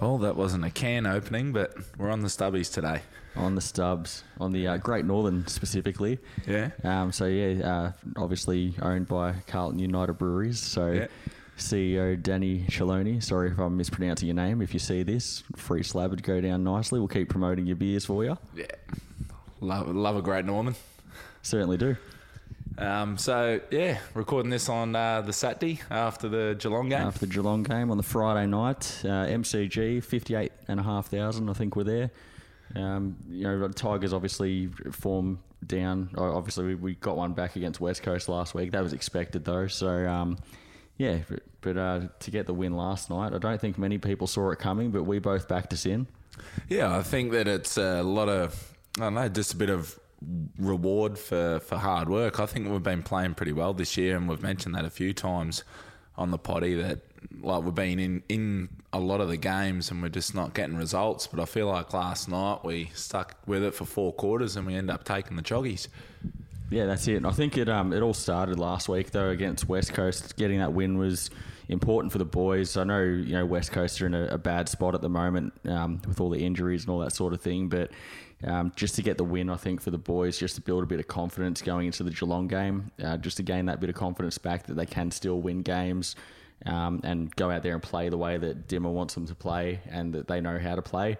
Well, that wasn't a can opening, but we're on the stubbies today. On the stubs, on the Great Northern specifically. Yeah. Obviously owned by Carlton United Breweries. So yeah. CEO Danny Chaloni, sorry if I'm mispronouncing your name. If you see this, free slab would go down nicely. We'll keep promoting your beers for you. Yeah. Love a Great Northern. Certainly do. Recording this on the Saturday after the Geelong game. After the Geelong game on the Friday night, MCG, 58,500, I think we're there. Tigers obviously form down. Obviously, we got one back against West Coast last week. That was expected though. So, to get the win last night, I don't think many people saw it coming, but we both backed us in. Yeah, I think that it's a lot of, just a bit of reward for hard work. I think we've been playing pretty well this year, and we've mentioned that a few times on the potty that we've been in a lot of the games and we're just not getting results. But I feel like last night we stuck with it for four quarters and we end up taking the choggies. Yeah, that's it. And I think it all started last week though against West Coast. Getting that win was important for the boys. I know West Coast are in a bad spot at the moment with all the injuries and all that sort of thing, but just to get the win, I think, for the boys, just to build a bit of confidence going into the Geelong game, just to gain that bit of confidence back that they can still win games and go out there and play the way that Dimmer wants them to play and that they know how to play.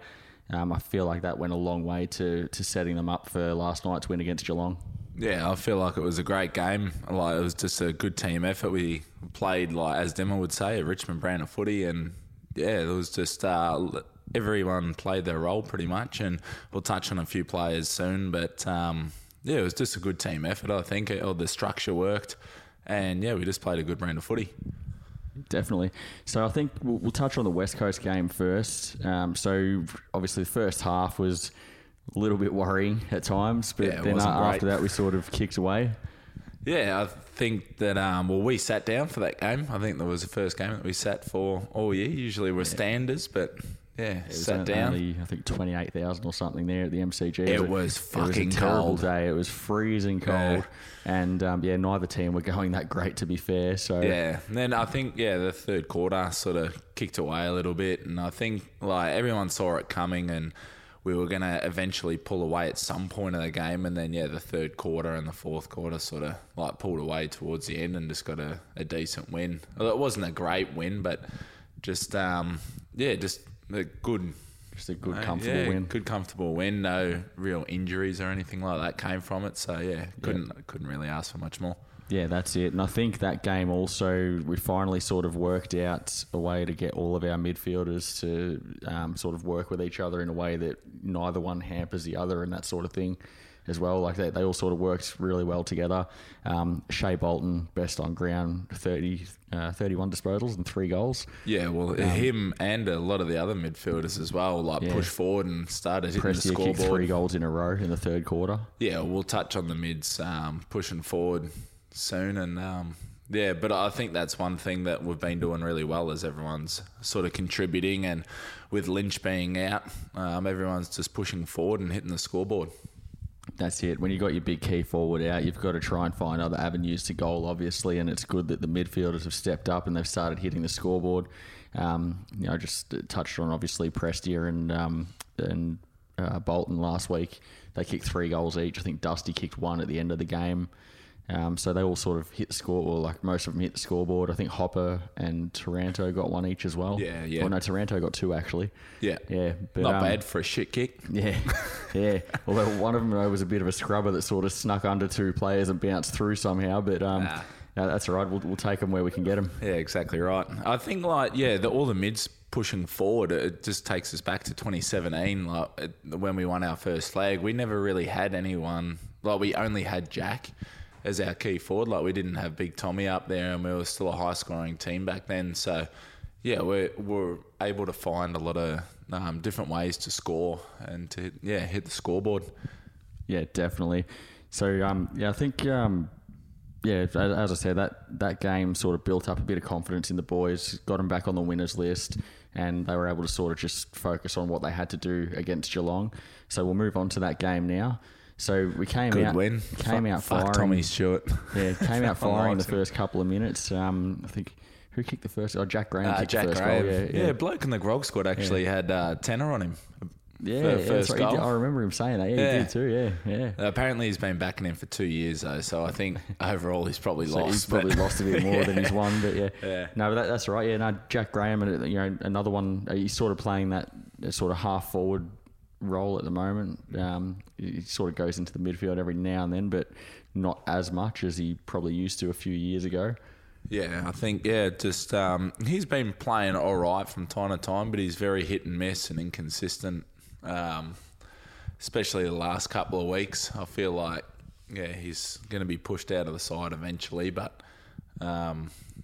I feel like that went a long way to setting them up for last night's win against Geelong. Yeah, I feel like it was a great game. Like, it was just a good team effort. We played, as Dimmer would say, a Richmond brand of footy, and yeah, it was just... everyone played their role pretty much, and we'll touch on a few players soon, but it was just a good team effort, I think. All the structure worked, and we just played a good brand of footy. Definitely. So I think we'll touch on the West Coast game first. So obviously the first half was a little bit worrying at times, but then after that we sort of kicked away. Yeah, I think that, we sat down for that game. I think that was the first game that we sat for all year. Usually we're standers, but... Yeah, it sat down. Only, I think 28,000 or something there at the MCG. It was fucking cold. Day. It was freezing cold, and neither team were going that great, to be fair. So and then I think the third quarter sort of kicked away a little bit, and I think everyone saw it coming, and we were going to eventually pull away at some point of the game, and then the third quarter and the fourth quarter sort of pulled away towards the end, and just got a decent win. Well, it wasn't a great win, but just a good, comfortable win. Good, comfortable win. No real injuries or anything like that came from it. So couldn't really ask for much more. Yeah, that's it. And I think that game also, we finally sort of worked out a way to get all of our midfielders to sort of work with each other in a way that neither one hampers the other and that sort of thing as well. Like they all sort of worked really well together. Shea Bolton, best on ground, 31 disposals and 3 goals. Yeah, well, him and a lot of the other midfielders as well, pushed forward and started hitting the scoreboard. Kicked 3 goals in a row in the third quarter. Yeah, we'll touch on the mids pushing forward soon. And but I think that's one thing that we've been doing really well is everyone's sort of contributing. And with Lynch being out, everyone's just pushing forward and hitting the scoreboard. That's it. When you've got your big key forward out, you've got to try and find other avenues to goal, obviously, and it's good that the midfielders have stepped up and they've started hitting the scoreboard. Just touched on, obviously, Prestia and Bolton last week. They kicked 3 goals each. I think Dusty kicked 1 at the end of the game. So they all sort of hit the scoreboard, most of them hit the scoreboard. I think Hopper and Taranto got 1 each as well. Yeah, yeah. Well, no, Taranto got 2 actually. Yeah. Yeah. But, not bad for a shit kick. Yeah. Yeah. Although one of them was a bit of a scrubber that sort of snuck under 2 players and bounced through somehow. But that's all right. We'll take them where we can get them. Yeah, exactly right. I think all the mids pushing forward, it just takes us back to 2017 when we won our first flag. We never really had anyone. We only had Jack as our key forward. We didn't have Big Tommy up there, and we were still a high-scoring team back then. So, we're able to find a lot of different ways to score and to, hit the scoreboard. Yeah, definitely. So, I think, as I said, that game sort of built up a bit of confidence in the boys, got them back on the winners list, and they were able to sort of just focus on what they had to do against Geelong. So we'll move on to that game now. So we came out firing. Tommy Stewart. Yeah, came out firing the first couple of minutes. I think Who kicked the first? Oh, Jack Graham kicked the first goal. Yeah, bloke in the grog squad actually had tenner on him. Yeah, first goal. I remember him saying that. Yeah, he did too. Yeah. Apparently, he's been backing him for 2 years though, so I think overall he's probably lost. He's probably lost a bit more than he's won, but no, but that's right. Yeah, no, Jack Graham, and another one. He's sort of playing that sort of half forward role at the moment. He sort of goes into the midfield every now and then, but not as much as he probably used to a few years ago. Yeah, I think, just he's been playing all right from time to time, but he's very hit and miss and inconsistent, especially the last couple of weeks. I feel like, he's going to be pushed out of the side eventually, but,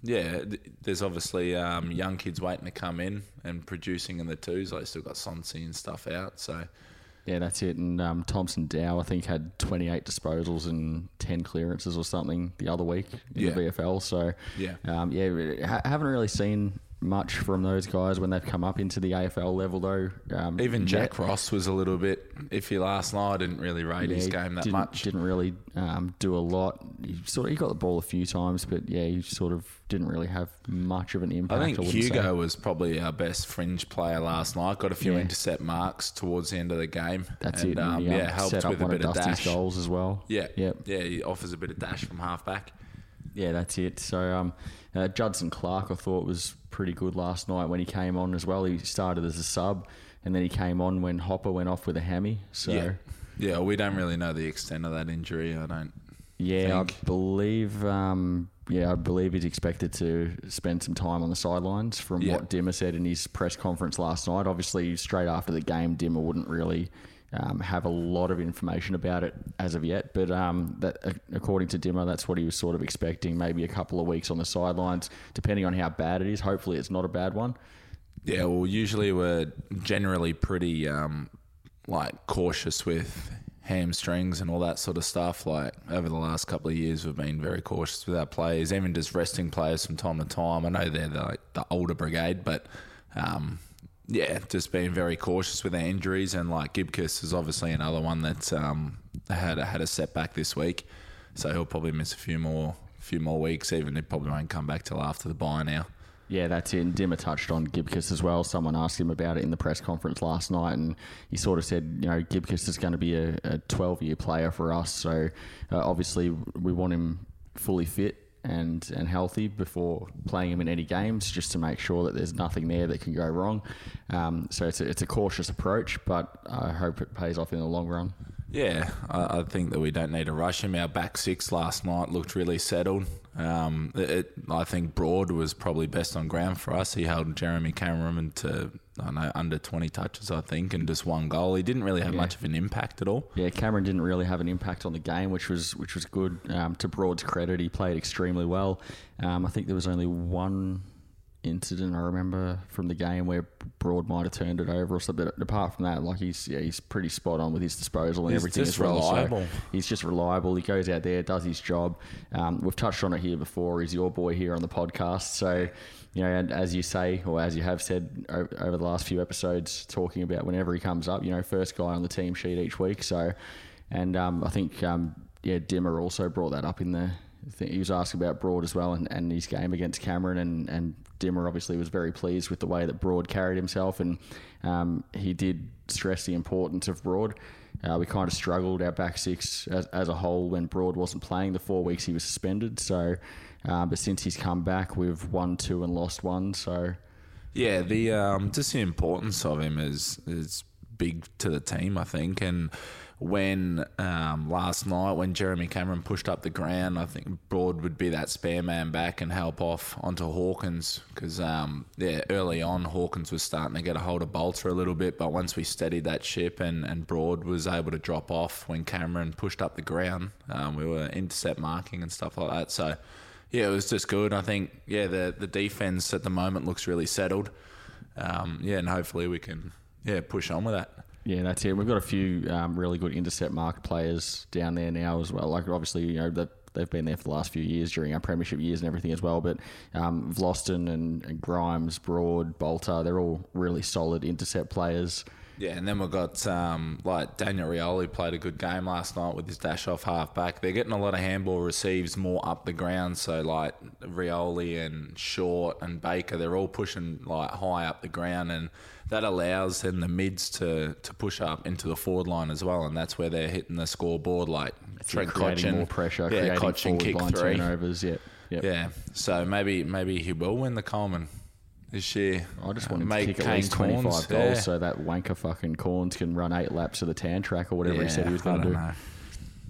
there's obviously young kids waiting to come in and producing in the twos. Like, still got Sonsi and stuff out, so... Yeah, that's it. And Thompson Dow, I think, had 28 disposals and 10 clearances or something the other week in the VFL. So, haven't really seen much from those guys when they've come up into the AFL level, though. Even Jack Ross was a little bit iffy last night. I didn't really rate his game that much. Didn't really do a lot. He got the ball a few times, but, he sort of didn't really have much of an impact. I think Hugo was probably our best fringe player last night. Got a few intercept marks towards the end of the game. That's it. Helped set up with a bit of Dusty's dash. Goals as well. Yeah, he offers a bit of dash from half-back. Yeah, that's it. So, Judson Clark, I thought, was pretty good last night when he came on as well. He started as a sub, and then he came on when Hopper went off with a hammy. So, we don't really know the extent of that injury, I don't think. I believe he's expected to spend some time on the sidelines from what Dimmer said in his press conference last night. Obviously, straight after the game, Dimmer wouldn't really... have a lot of information about it as of yet, but according to Dimmer, that's what he was sort of expecting, maybe a couple of weeks on the sidelines, depending on how bad it is. Hopefully it's not a bad one. Yeah, well, usually we're generally pretty cautious with hamstrings and all that sort of stuff. Like, over the last couple of years, we've been very cautious with our players, even just resting players from time to time. I know they're the older brigade, but... just being very cautious with their injuries. And like Gibcus is obviously another one that's had a setback this week, so he'll probably miss a few more weeks. Even he probably won't come back till after the bye now. Yeah, that's it. And Dimmer touched on Gibcus as well. Someone asked him about it in the press conference last night, and he sort of said, Gibcus is going to be a 12-year player for us, so obviously we want him fully fit and healthy before playing him in any games, just to make sure that there's nothing there that can go wrong. So it's a cautious approach, but I hope it pays off in the long run. Yeah, I think that we don't need to rush him. Our back six last night looked really settled. I think Broad was probably best on ground for us. He held Jeremy Cameron to, under 20 touches, I think, and just one goal. He didn't really have much of an impact at all. Yeah, Cameron didn't really have an impact on the game, which was good. To Broad's credit, he played extremely well. I think there was only one incident I remember from the game where Broad might have turned it over or something. But apart from that, he's pretty spot on with his disposal and everything as well. So he's just reliable. He goes out there, does his job. We've touched on it here before. He's your boy here on the podcast, so. And as you say, or as you have said over the last few episodes, talking about whenever he comes up, first guy on the team sheet each week. So, and I think, Dimmer also brought that up in the thing. He was asking about Broad as well and his game against Cameron. And Dimmer obviously was very pleased with the way that Broad carried himself. And he did stress the importance of Broad. We kind of struggled, our back six as a whole, when Broad wasn't playing the 4 weeks he was suspended. So... but since he's come back, we've won two and lost one. So, the just the importance of him is big to the team, I think. And when last night, when Jeremy Cameron pushed up the ground, I think Broad would be that spare man back and help off onto Hawkins, because early on Hawkins was starting to get a hold of Bolter a little bit, but once we steadied that ship and Broad was able to drop off when Cameron pushed up the ground, we were intercept marking and stuff like that. So. Yeah, it was just good. I think, the defence at the moment looks really settled. And hopefully we can, push on with that. Yeah, that's it. We've got a few really good intercept mark players down there now as well. Like, obviously, they've been there for the last few years during our premiership years and everything as well. But Vlosten and Grimes, Broad, Bolter, they're all really solid intercept players. Yeah, and then we've got like Daniel Rioli played a good game last night with his dash off half-back. They're getting a lot of handball receives more up the ground, so like Rioli and Short and Baker, they're all pushing like high up the ground, and that allows then the mids to push up into the forward line as well, and that's where they're hitting the scoreboard like Trent Cotchin. More pressure, yeah, creating forward line turnovers, yeah. Yep. Yeah, so maybe he will win the Coleman this year. I just want him to kick at least 25 goals, yeah, so that wanker fucking Cornes can run 8 laps of the tan track or whatever, yeah, he said he was going to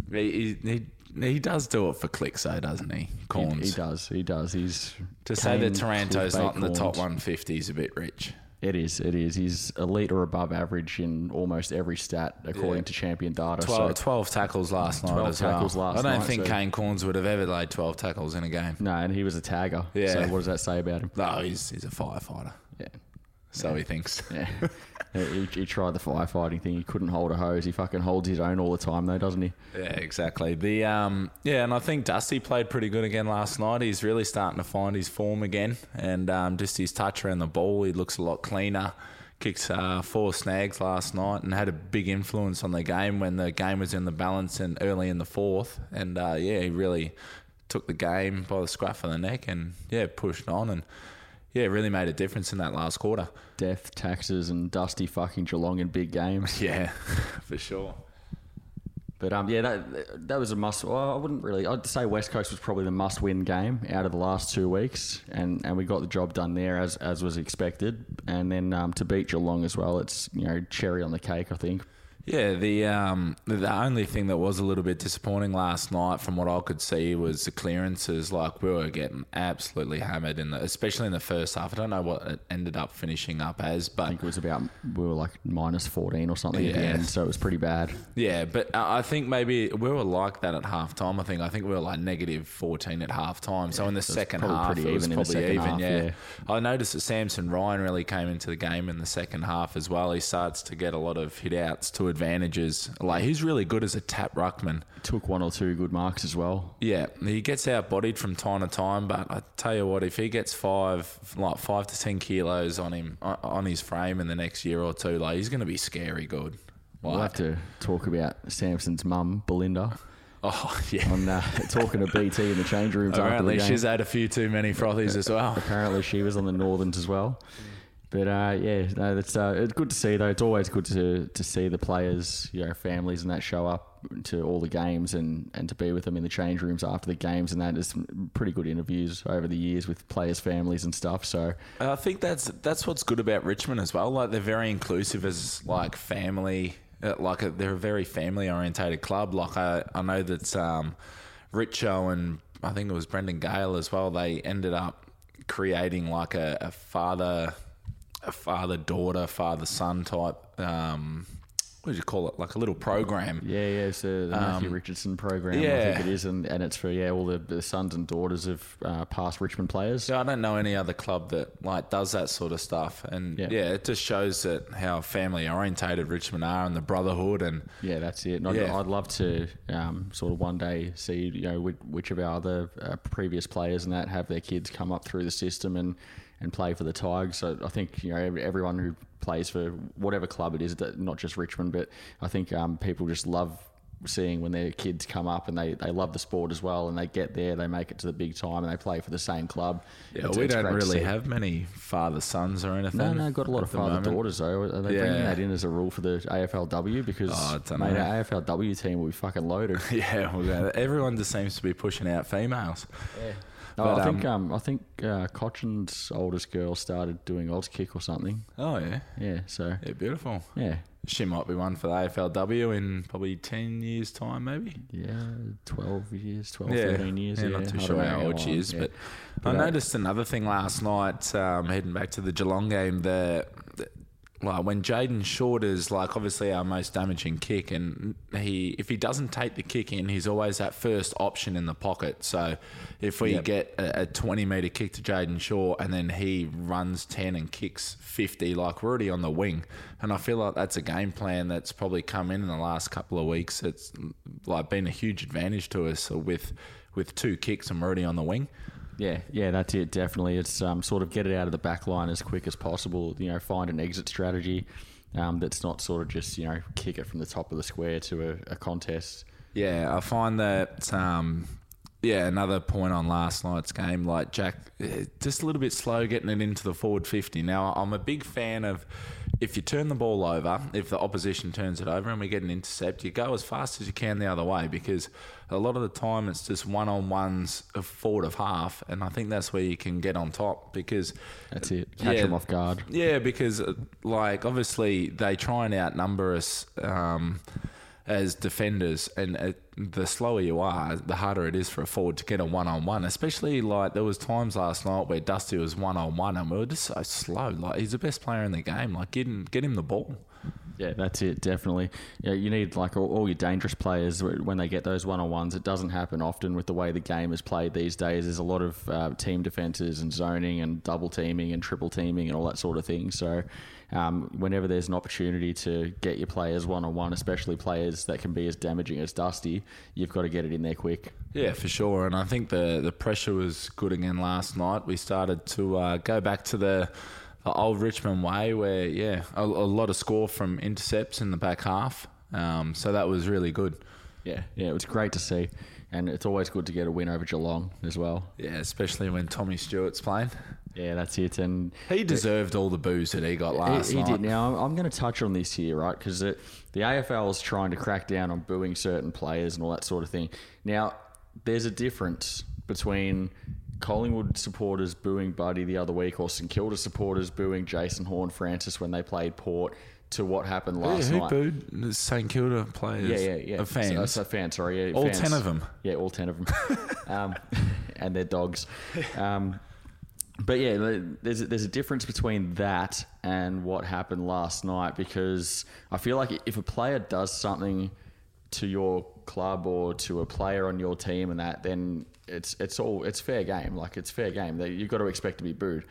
do. Know. He does do it for clicks though, doesn't he? Cornes. He does. He's to say that Taranto's not in the top 150 is a bit rich. It is. He's elite or above average in almost every stat, according to champion data. 12 tackles last night. 12 tackles last night. I don't think Kane Cornes would have ever laid 12 tackles in a game. No, and he was a tagger. Yeah. So what does that say about him? No, he's a firefighter. Yeah. So he thinks. Yeah. He tried the firefighting thing. He couldn't hold a hose. He fucking holds his own all the time though, doesn't he? Yeah, exactly. The and I think Dusty played pretty good again last night. He's really starting to find his form again, and just his touch around the ball. He looks a lot cleaner. Kicks 4 snags last night and had a big influence on the game when the game was in the balance and early in the fourth. And he really took the game by the scruff of the neck and pushed on and. Yeah, it really made a difference in that last quarter. Death, taxes, and Dusty fucking Geelong in big games. Yeah, for sure. But that was a must. Well, I wouldn't really. I'd say West Coast was probably the must-win game out of the last 2 weeks, and we got the job done there as was expected. And then to beat Geelong as well, it's cherry on the cake, I think. Yeah, the only thing that was a little bit disappointing last night from what I could see was the clearances. Like, we were getting absolutely hammered, especially in the first half. I don't know what it ended up finishing up as, but... I think it was we were like minus 14 or something at the end, so it was pretty bad. Yeah, but I think maybe we were like that at halftime. I think we were like negative 14 at halftime. Yeah, so in the second half, it was probably even, yeah. I noticed that Samson Wright really came into the game in the second half as well. He starts to get a lot of hit-outs to advantages. Like, he's really good as a tap ruckman. Took 1 or 2 good marks as well. Yeah, he gets outbodied from time to time, but I tell you what, if he gets 5 to 10 kilos on his frame in the next year or two, like, he's going to be scary good. Like, we'll have to talk about Samson's mum, Belinda. Oh, yeah. I'm talking to BT in the change rooms. Apparently, she's had a few too many frothies as well. Apparently, she was on the Northerns as well. But that's it's good to see though. It's always good to see the players, families and that show up to all the games and to be with them in the change rooms after the games and that. There's some pretty good interviews over the years with players' families and stuff. So I think that's what's good about Richmond as well. Like, they're very inclusive as like family. Like they're a very family orientated club. Like I know that Richo and I think it was Brendan Gale as well. They ended up creating like a father. A father-daughter, father-son type, what do you call it? Like a little program. Yeah, so the Matthew Richardson program, yeah. I think it is, and it's for, all the sons and daughters of past Richmond players. Yeah, I don't know any other club that, like, does that sort of stuff. And, it just shows that how family-orientated Richmond are and the brotherhood. And yeah, that's it. And I'd love to sort of one day see, which of our other previous players and that have their kids come up through the system and play for the Tigers. So I think, everyone who plays for whatever club it is, not just Richmond, but I think people just love seeing when their kids come up and they love the sport as well and they get there, they make it to the big time and they play for the same club. Yeah, we don't really have many father-sons or anything. No, got a lot of father-daughters though. Are they bringing that in as a rule for the AFLW? Because mate, our AFLW team will be fucking loaded. Everyone just seems to be pushing out females. Yeah. But, I think Cotchin's oldest girl started doing odds kick or something. Oh, yeah. Yeah, so... Yeah, beautiful. Yeah. She might be one for the AFLW in probably 10 years' time, maybe. Yeah, 13 years. Yeah, not too sure how old she is. But I noticed another thing last night, heading back to the Geelong game, when Jaden Short is obviously our most damaging kick, and if he doesn't take the kick in, he's always that first option in the pocket. So if we get a 20-metre kick to Jaden Short and then he runs 10 and kicks 50, we're already on the wing. And I feel like that's a game plan that's probably come in the last couple of weeks. It's been a huge advantage to us with 2 kicks and we're already on the wing. Yeah, that's it, definitely. It's sort of get it out of the back line as quick as possible, find an exit strategy. That's not sort of just, you know, kick it from the top of the square to a contest. Yeah, I find that, another point on last night's game, like Jack, just a little bit slow getting it into the forward 50. Now, I'm a big fan of if you turn the ball over, if the opposition turns it over and we get an intercept, you go as fast as you can the other way, because a lot of the time it's just one-on-ones forward of half, and I think that's where you can get on top, because... That's it. Catch them off guard. Yeah, because, like, obviously they try and outnumber us... as defenders, and the slower you are, the harder it is for a forward to get a one-on-one, especially like there was times last night where Dusty was one-on-one and we were just so slow. Like, he's the best player in the game. Like, get him the ball. Yeah, that's it, definitely. Yeah, you need like all your dangerous players when they get those one-on-ones. It doesn't happen often with the way the game is played these days. There's a lot of team defences and zoning and double teaming and triple teaming and all that sort of thing. So whenever there's an opportunity to get your players one-on-one, especially players that can be as damaging as Dusty, you've got to get it in there quick. Yeah, for sure. And I think the pressure was good again last night. We started to go back to the old Richmond way where, a lot of score from intercepts in the back half. So that was really good. Yeah, it was great to see. And it's always good to get a win over Geelong as well. Yeah, especially when Tommy Stewart's playing. Yeah, that's it. And he deserved all the boos that he got last night. He did. Now, I'm going to touch on this here, right? Because the AFL is trying to crack down on booing certain players and all that sort of thing. Now, there's a difference between... Collingwood supporters booing Buddy the other week, or St Kilda supporters booing Jason Horne-Francis when they played Port, to what happened last night. Who booed the St Kilda players? Yeah. Fans. So fans, sorry. Yeah, all fans. 10 of them. Yeah, all 10 of them. And their dogs. But yeah, there's a difference between that and what happened last night, because I feel like if a player does something to your club or to a player on your team and that, then... It's fair game. Like, it's fair game. You've got to expect to be booed.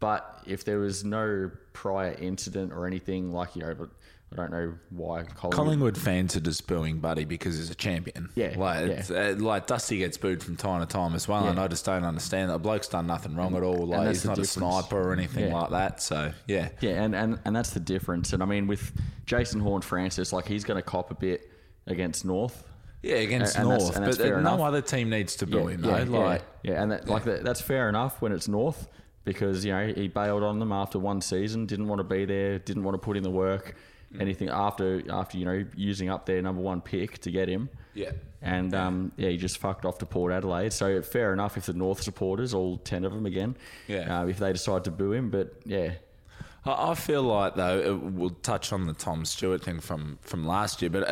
But if there was no prior incident or anything, like, you know, but I don't know why Collingwood fans are just booing Buddy because he's a champion. Like Dusty gets booed from time to time as well, and I just don't understand that. The bloke's done nothing wrong at all. Like, he's not a sniper or anything like that. So and that's the difference. And I mean, with Jason Horne-Francis, like, he's going to cop a bit against North. Yeah, against North, but no other team needs to boo him, though. That's fair enough when it's North, because, you know, he bailed on them after one season, didn't want to be there, didn't want to put in the work, anything after, you know, using up their number one pick to get him. Yeah. And, he just fucked off to Port Adelaide. So, fair enough if the North supporters, all 10 of them again, if they decide to boo him, but, yeah. I feel like, though, we'll touch on the Tom Stewart thing from last year, but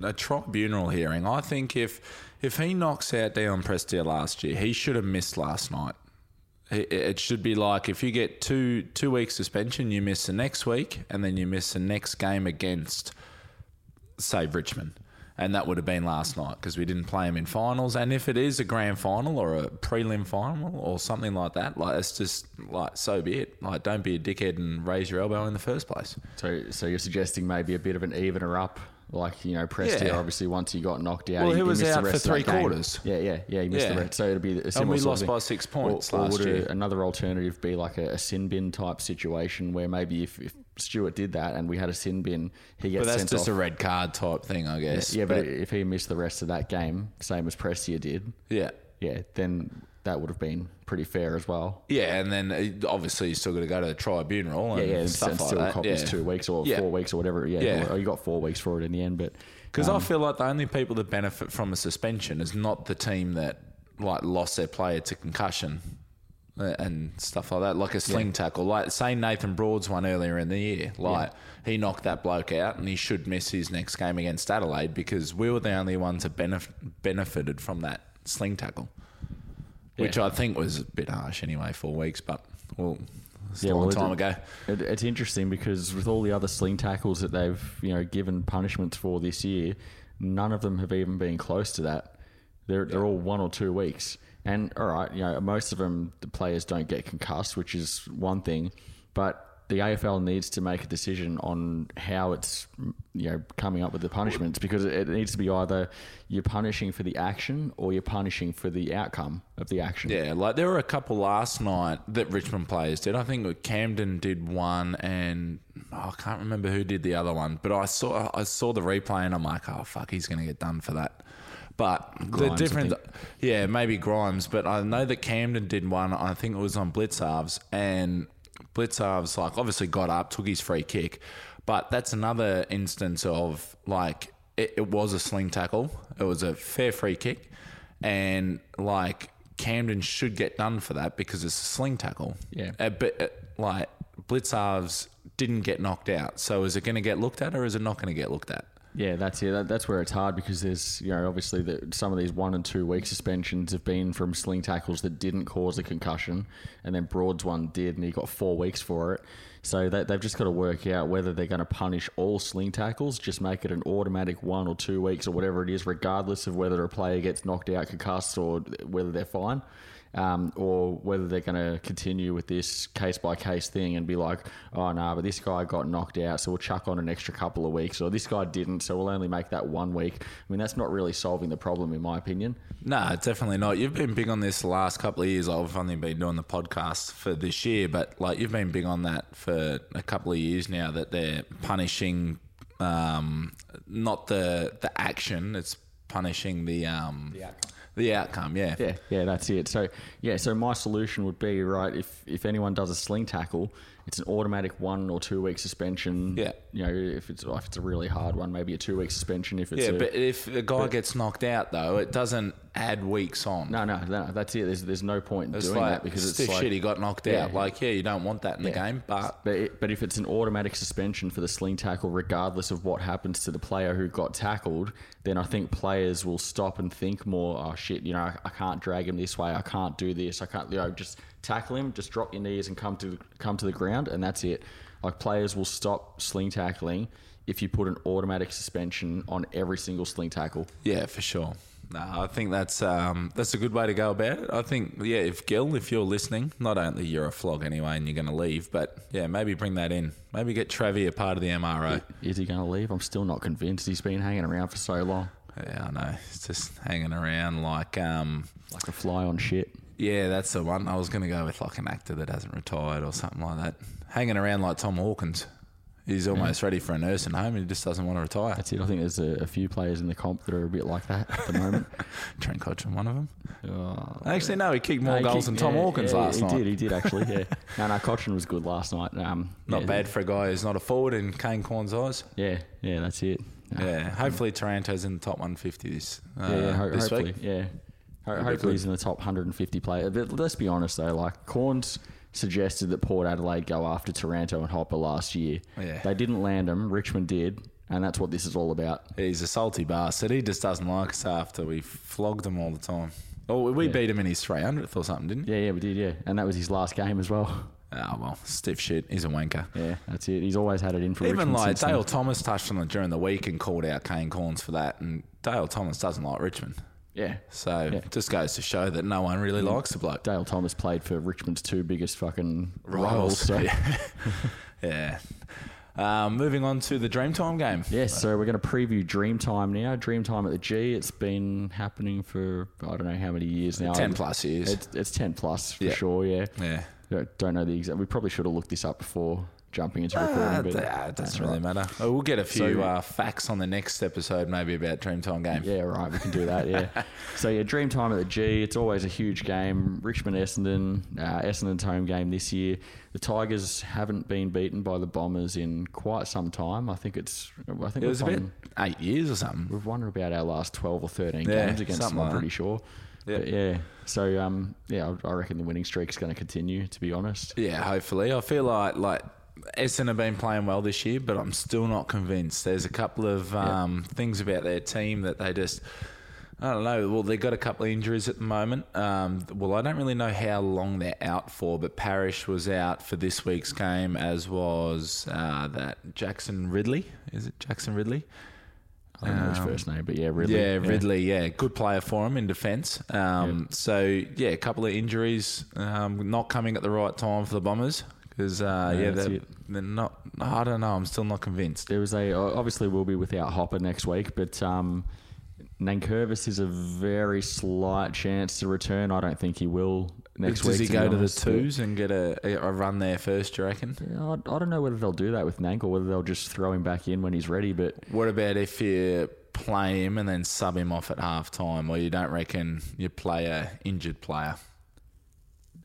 a tribunal hearing, I think if he knocks out Deion Prestia last year, he should have missed last night. It should be like, if you get two-week suspension, you miss the next week, and then you miss the next game against, say, Richmond. And that would have been last night, because we didn't play him in finals. And if it is a grand final or a prelim final or something like that, like, it's just like, so be it. Like, don't be a dickhead and raise your elbow in the first place. So you're suggesting maybe a bit of an evener up, like, you know, Prestia obviously once he got knocked out. Well, he was out for three quarters. He missed the rest. So it'd be a similar. And we lost by 6 points last year. Another alternative be like a sin bin type situation where maybe if Stewart did that and we had a sin bin, he gets sent off. But that's just a red card type thing, I guess. Yeah, but if he missed the rest of that game, same as Prestia did, then that would have been pretty fair as well. Yeah, and then obviously you still got to go to the tribunal and stuff like that. Copies 2 weeks or 4 weeks or whatever. Or you got 4 weeks for it in the end, but because I feel like the only people that benefit from a suspension is not the team that, like, lost their player to concussion and stuff like that, like a sling tackle, like say Nathan Broad's one earlier in the year. Like, he knocked that bloke out and he should miss his next game against Adelaide, because we were the only ones that benefited from that sling tackle, which I think was a bit harsh anyway, 4 weeks, but it's a long time ago. It's interesting because with all the other sling tackles that they've, you know, given punishments for this year, none of them have even been close to that. They're all 1 or 2 weeks. And all right, you know, most of them, the players don't get concussed, which is one thing, but the AFL needs to make a decision on how it's, you know, coming up with the punishments, because it needs to be either you're punishing for the action or you're punishing for the outcome of the action. Yeah, like there were a couple last night that Richmond players did. I think Camden did one, and I can't remember who did the other one, but I saw the replay and I'm like, oh fuck, he's going to get done for that. But Grimes, the difference, yeah, maybe Grimes, but I know that Camden did one, I think it was on blitz halves, and blitz halves, like, obviously got up, took his free kick, but that's another instance of, like, it was a sling tackle, it was a fair free kick, and, like, Camden should get done for that because it's a sling tackle. Yeah. But blitz halves didn't get knocked out, so is it going to get looked at or is it not going to get looked at? Yeah, that's it. That's where it's hard, because there's, you know, obviously some of these 1 and 2 week suspensions have been from sling tackles that didn't cause a concussion, and then Broad's one did, and he got 4 weeks for it. So they've just got to work out whether they're going to punish all sling tackles, just make it an automatic 1 or 2 weeks or whatever it is, regardless of whether a player gets knocked out, concussed, or whether they're fined. Or whether they're going to continue with this case-by-case thing and be like, oh, no, but this guy got knocked out, so we'll chuck on an extra couple of weeks, or this guy didn't, so we'll only make that 1 week. I mean, that's not really solving the problem, in my opinion. No, definitely not. You've been big on this the last couple of years. I've only been doing the podcast for this year, but like you've been big on that for a couple of years now, that they're punishing not the action, it's punishing the outcome. The outcome, yeah, that's it. So, yeah, so my solution would be, right, if anyone does a sling tackle, it's an automatic 1 or 2 week suspension. Yeah, you know, if it's a really hard one, maybe a 2 week suspension. If it's but if the guy gets knocked out though, it doesn't add weeks on. No, that's it. There's no point in doing that, because it's like, shit, he got knocked out. Like, yeah, you don't want that in the game, but if it's an automatic suspension for the sling tackle, regardless of what happens to the player who got tackled, then I think players will stop and think more. Oh shit, you know, I can't drag him this way. I can't do this. I can't, you know, just tackle him. Just drop your knees and come to the ground, and that's it. Like, players will stop sling tackling if you put an automatic suspension on every single sling tackle. Yeah, for sure. No, I think that's a good way to go about it. I think, yeah, if you're listening, not only you're a flog anyway and you're going to leave, but, yeah, maybe bring that in. Maybe get Travi a part of the MRO. Is he going to leave? I'm still not convinced. He's been hanging around for so long. Yeah, I know. He's just hanging around like a fly on shit. Yeah, that's the one. I was going to go with like an actor that hasn't retired or something like that. Hanging around like Tom Hawkins. He's almost ready for a nursing home. He just doesn't want to retire. That's it. I think there's a few players in the comp that are a bit like that at the moment. Trent Cotchin, one of them. Oh, actually, no, he kicked more goals than Tom Hawkins last night. He did actually, yeah. No, Cotchin was good last night. Not bad for a guy who's not a forward in Kane Cornes' eyes. Yeah, that's it. Yeah, hopefully Taranto's in the top 150 this hopefully, week. Yeah, hopefully he's in the top 150 player. But let's be honest though, like, Cornes suggested that Port Adelaide go after Taranto and Hopper last year. Yeah. They didn't land him. Richmond did, and that's what this is all about. He's a salty bastard. He just doesn't like us after we flogged him all the time. Oh, we beat him in his 300th or something, didn't we? Yeah, we did, yeah. And that was his last game as well. Oh, well, stiff shit. He's a wanker. Yeah, that's it. He's always had it in for Richmond. Even like Dale Thomas touched on it during the week and called out Kane Cornes for that, and Dale Thomas doesn't like Richmond. Yeah. So it just goes to show that no one really likes the bloke. Dale Thomas played for Richmond's two biggest fucking rivals. So. Yeah. Yeah. Moving on to the Dreamtime game. Yes, so we're going to preview Dreamtime now. Dreamtime at the G. It's been happening for I don't know how many years now. 10+ years. It's 10+ for sure, yeah. Yeah. I don't know the exact... We probably should have looked this up before jumping into recording. But it doesn't really matter. Oh, we'll get a few facts on the next episode maybe about Dreamtime game. Yeah, right. We can do that, yeah. So, yeah, Dreamtime at the G. It's always a huge game. Richmond-Essendon. Essendon's home game this year. The Tigers haven't been beaten by the Bombers in quite some time. I think it was about 8 years or something. We've won about our last 12 or 13 games against them, I'm pretty sure. Yep. But yeah, so I reckon the winning streak's going to continue, to be honest. Yeah, hopefully. I feel like Essendon have been playing well this year, but I'm still not convinced. There's a couple of things about their team that they just, I don't know. Well, they've got a couple of injuries at the moment. I don't really know how long they're out for, but Parrish was out for this week's game, as was that Jackson Ridley. Is it Jackson Ridley? I don't know his first name, but yeah, Ridley. Yeah, Ridley, yeah. Good player for him in defence. So, yeah, a couple of injuries, not coming at the right time for the Bombers. Because, they're not... I don't know. I'm still not convinced. There was a... Obviously, we'll be without Hopper next week, but Nankervis is a very slight chance to return. I don't think he will next week. Does he go to the twos and get a run there first, do you reckon? Yeah, I don't know whether they'll do that with Nank or whether they'll just throw him back in when he's ready, but... What about if you play him and then sub him off at half-time, or you don't reckon you play an injured player?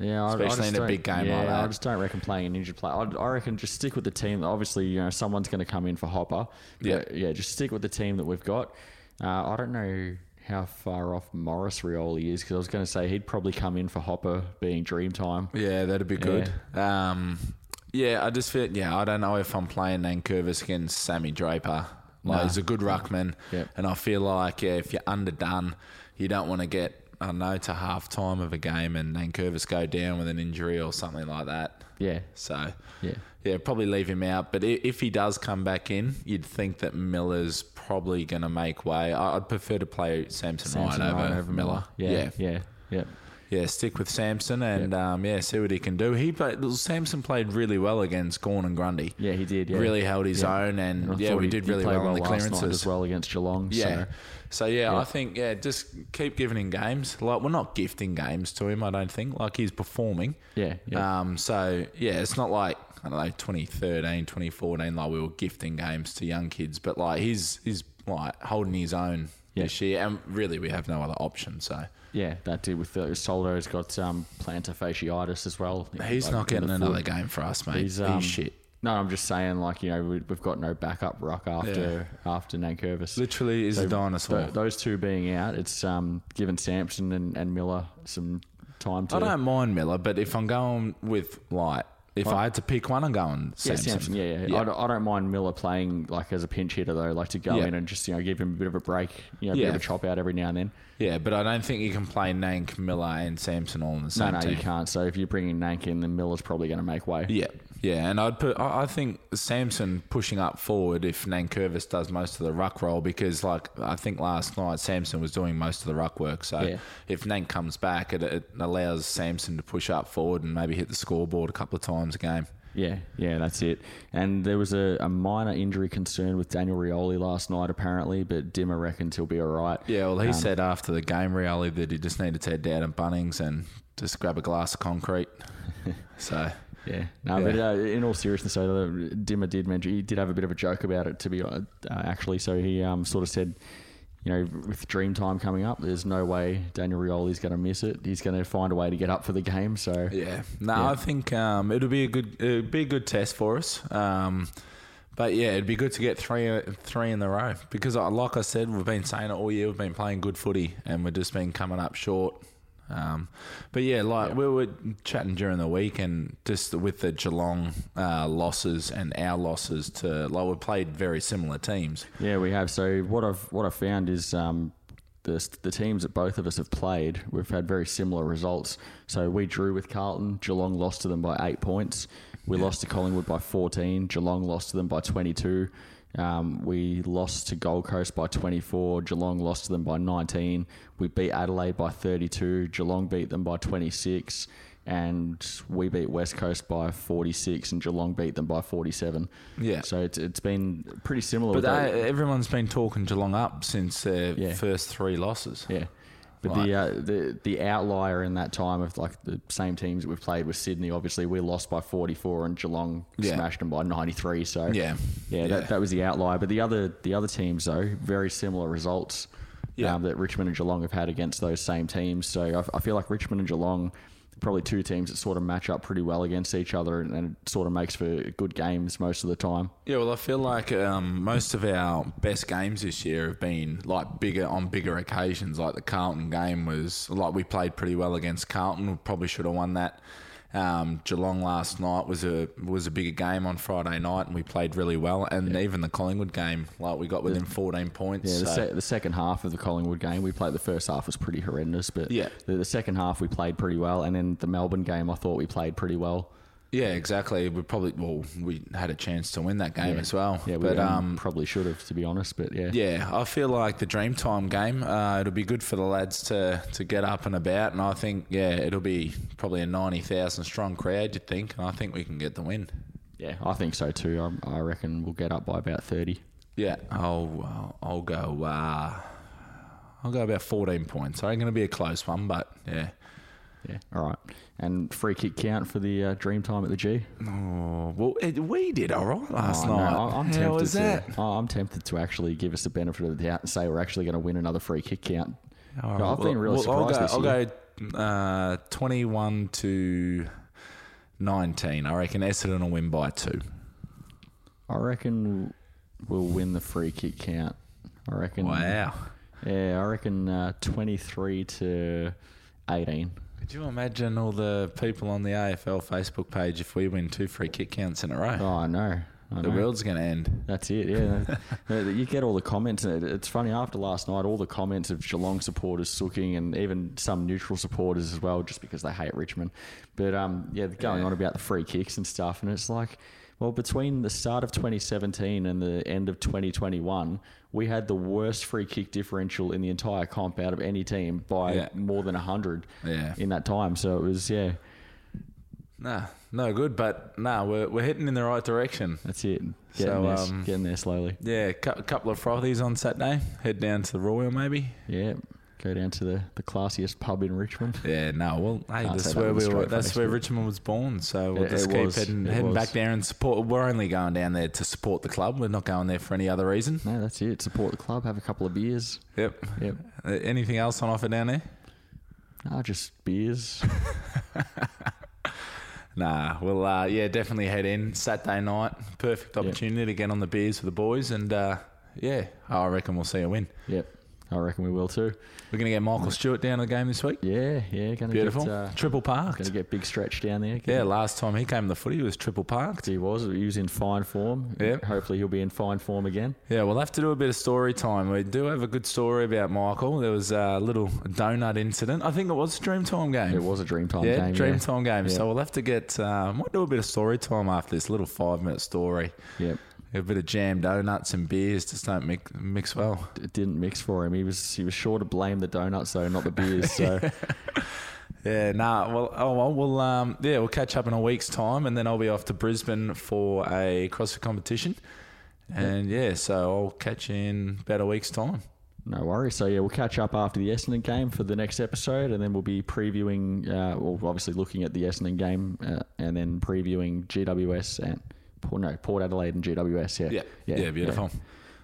Yeah, especially in a big game like that. I just don't reckon playing an injured player. I reckon just stick with the team. Obviously, you know, someone's going to come in for Hopper. Yeah, just stick with the team that we've got. I don't know how far off Morris Rioli is, because I was going to say he'd probably come in for Hopper being Dreamtime. Yeah, that'd be good. I just feel... Yeah, I don't know if I'm playing Nankervis against Sammy Draper. Like, he's a good ruckman. Yep. And I feel like, if you're underdone, you don't want to get... I don't know, to half-time of a game and Nankervis go down with an injury or something like that. Yeah. So, yeah, probably leave him out. But if he does come back in, you'd think that Miller's probably going to make way. I'd prefer to play Samson Wright over Miller. Yeah. Yeah, stick with Samson and see what he can do. Samson played really well against Gawn and Grundy. Yeah, he did. Yeah. Really held his own, and we did really well on the clearances as well against Geelong. Yeah, I think just keep giving him games. Like, we're not gifting games to him, I don't think. Like, he's performing. Yeah. It's not like, I don't know, 2013, 2014, like we were gifting games to young kids, but like he's like holding his own this year, and really we have no other option. So. Yeah, that dude with Soldo's got plantar fasciitis as well. He's not getting another game for us, mate. He's shit. No, I'm just saying, like, you know, we've got no backup ruck after Nankervis. Literally is a dinosaur. Those two being out, it's given Samson and Miller some time to... I don't mind Miller, but if I'm going with, like... If I had to pick one, I'm going Samson. Yeah. I don't mind Miller playing like as a pinch hitter though, like to go in and just, you know, give him a bit of a break, you know, a bit of a chop out every now and then. Yeah, but I don't think you can play Nank, Miller and Samson all in the same team. You can't. So if you're bringing Nank in, then Miller's probably going to make way. Yeah. Yeah, and I think Samson pushing up forward if Nankervis does most of the ruck roll, because like I think last night Samson was doing most of the ruck work. So if Nank comes back, it allows Samson to push up forward and maybe hit the scoreboard a couple of times a game. Yeah, that's it. And there was a minor injury concern with Daniel Rioli last night, apparently, but Dimmer reckons he'll be all right. Yeah, well, he said after the game, Rioli, that he just needed to head down at Bunnings and just grab a glass of concrete. So... But in all seriousness, so Dimmer did mention, he did have a bit of a joke about it, to be honest, actually. So he sort of said, you know, with Dreamtime coming up, there's no way Daniel Rioli's going to miss it. He's going to find a way to get up for the game. So I think it'll be a good test for us. But yeah, it'd be good to get three in the row, because like I said, we've been saying it all year. We've been playing good footy and we've just been coming up short. We were chatting during the week, and just with the Geelong losses and our losses to, like, we played very similar teams. Yeah, we have. So what I've found is the teams that both of us have played, we've had very similar results. So we drew with Carlton, Geelong lost to them by 8 points. We lost to Collingwood by 14, Geelong lost to them by 22. We lost to Gold Coast by 24, Geelong lost to them by 19, we beat Adelaide by 32, Geelong beat them by 26, and we beat West Coast by 46, and Geelong beat them by 47. Yeah. So it's been pretty similar. But everyone's been talking Geelong up since their first three losses. Yeah. But the outlier in that time of like the same teams that we've played was Sydney. Obviously, we lost by 44 and Geelong smashed them by 93. So that was the outlier. But the other teams though, very similar results that Richmond and Geelong have had against those same teams. So I feel like Richmond and Geelong, probably two teams that sort of match up pretty well against each other, and it sort of makes for good games most of the time. Yeah, well, I feel like most of our best games this year have been like bigger occasions. Like the Carlton game was like we played pretty well against Carlton. We probably should have won that. Geelong last night was a bigger game on Friday night, and we played really well. And even the Collingwood game, like we got within 14 points. Yeah, the second half of the Collingwood game we played, the first half was pretty horrendous, but the second half we played pretty well. And then the Melbourne game, I thought we played pretty well. Yeah, exactly. We probably, well, we had a chance to win that game as well. Yeah, but probably should have, to be honest. But yeah, yeah, I feel like the Dreamtime game, it'll be good for the lads to get up and about, and I think it'll be probably a 90,000 strong crowd. You'd think, and I think we can get the win. Yeah, I think so too. I reckon we'll get up by about 30. Yeah, I'll go. I'll go about 14 points. I reckon it'll be a close one, but yeah. Yeah, all right. And free kick count for the Dreamtime at the G? Oh, well, we did all right last night. No, I'm tempted to actually give us the benefit of the doubt and say we're actually going to win another free kick count. Right, I've been really surprised this year. I'll go 21-19. I reckon Essendon will win by 2. I reckon we'll win the free kick count. I reckon. Wow. Yeah, I reckon 23-18. Could you imagine all the people on the AFL Facebook page if we win 2 free kick counts in a row? Oh, I know. The world's going to end. That's it, yeah. You get all the comments. It's funny, after last night, all the comments of Geelong supporters sooking and even some neutral supporters as well, just because they hate Richmond. But, going on about the free kicks and stuff, and it's like, well, between the start of 2017 and the end of 2021, we had the worst free kick differential in the entire comp out of any team by more than 100 in that time. So it was, Nah, no good, but we're heading in the right direction. That's it. Getting there slowly. Yeah, a couple of frothies on Saturday. Head down to the Royal maybe. Yeah. Go down to the classiest pub in Richmond. Yeah, no, well, hey, that's where Richmond was born, so we'll just keep heading back there and support. We're only going down there to support the club. We're not going there for any other reason. No, that's it. Support the club, have a couple of beers. Yep. Anything else on offer down there? No, just beers. Nah, well, definitely head in Saturday night. Perfect opportunity to get on the beers for the boys, and I reckon we'll see a win. Yep. I reckon we will too. We're going to get Michael Stewart down to the game this week. Yeah. Beautiful. Triple parked. Going to get Big Stretch down there. Yeah, last time he came to the footy, he was triple parked. He was in fine form. Yep. Hopefully he'll be in fine form again. Yeah, we'll have to do a bit of story time. We do have a good story about Michael. There was a little donut incident. I think it was a Dreamtime game. It was a Dreamtime game. Dreamtime game. Yeah. So we'll have to get, might do a bit of story time after this little 5-minute story. Yep. A bit of jam, donuts and beers just don't mix well. It didn't mix for him. He was sure to blame the donuts though, not the beers. So we'll catch up in a week's time, and then I'll be off to Brisbane for a CrossFit competition, and so I'll catch you in about a week's time. No worries. So, we'll catch up after the Essendon game for the next episode, and then we'll be previewing, obviously looking at the Essendon game, and then previewing GWS and... Port Adelaide and GWS, yeah. Beautiful.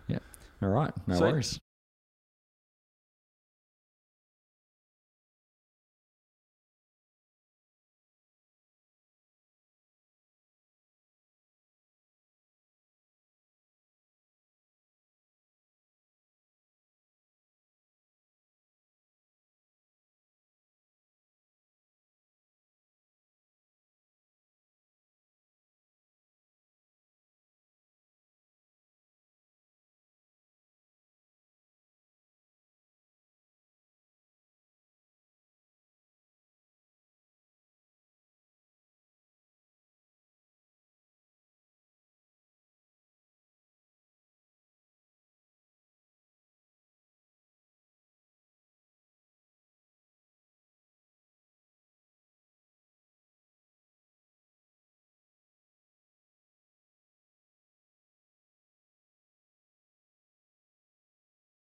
Yeah. All right, no worries.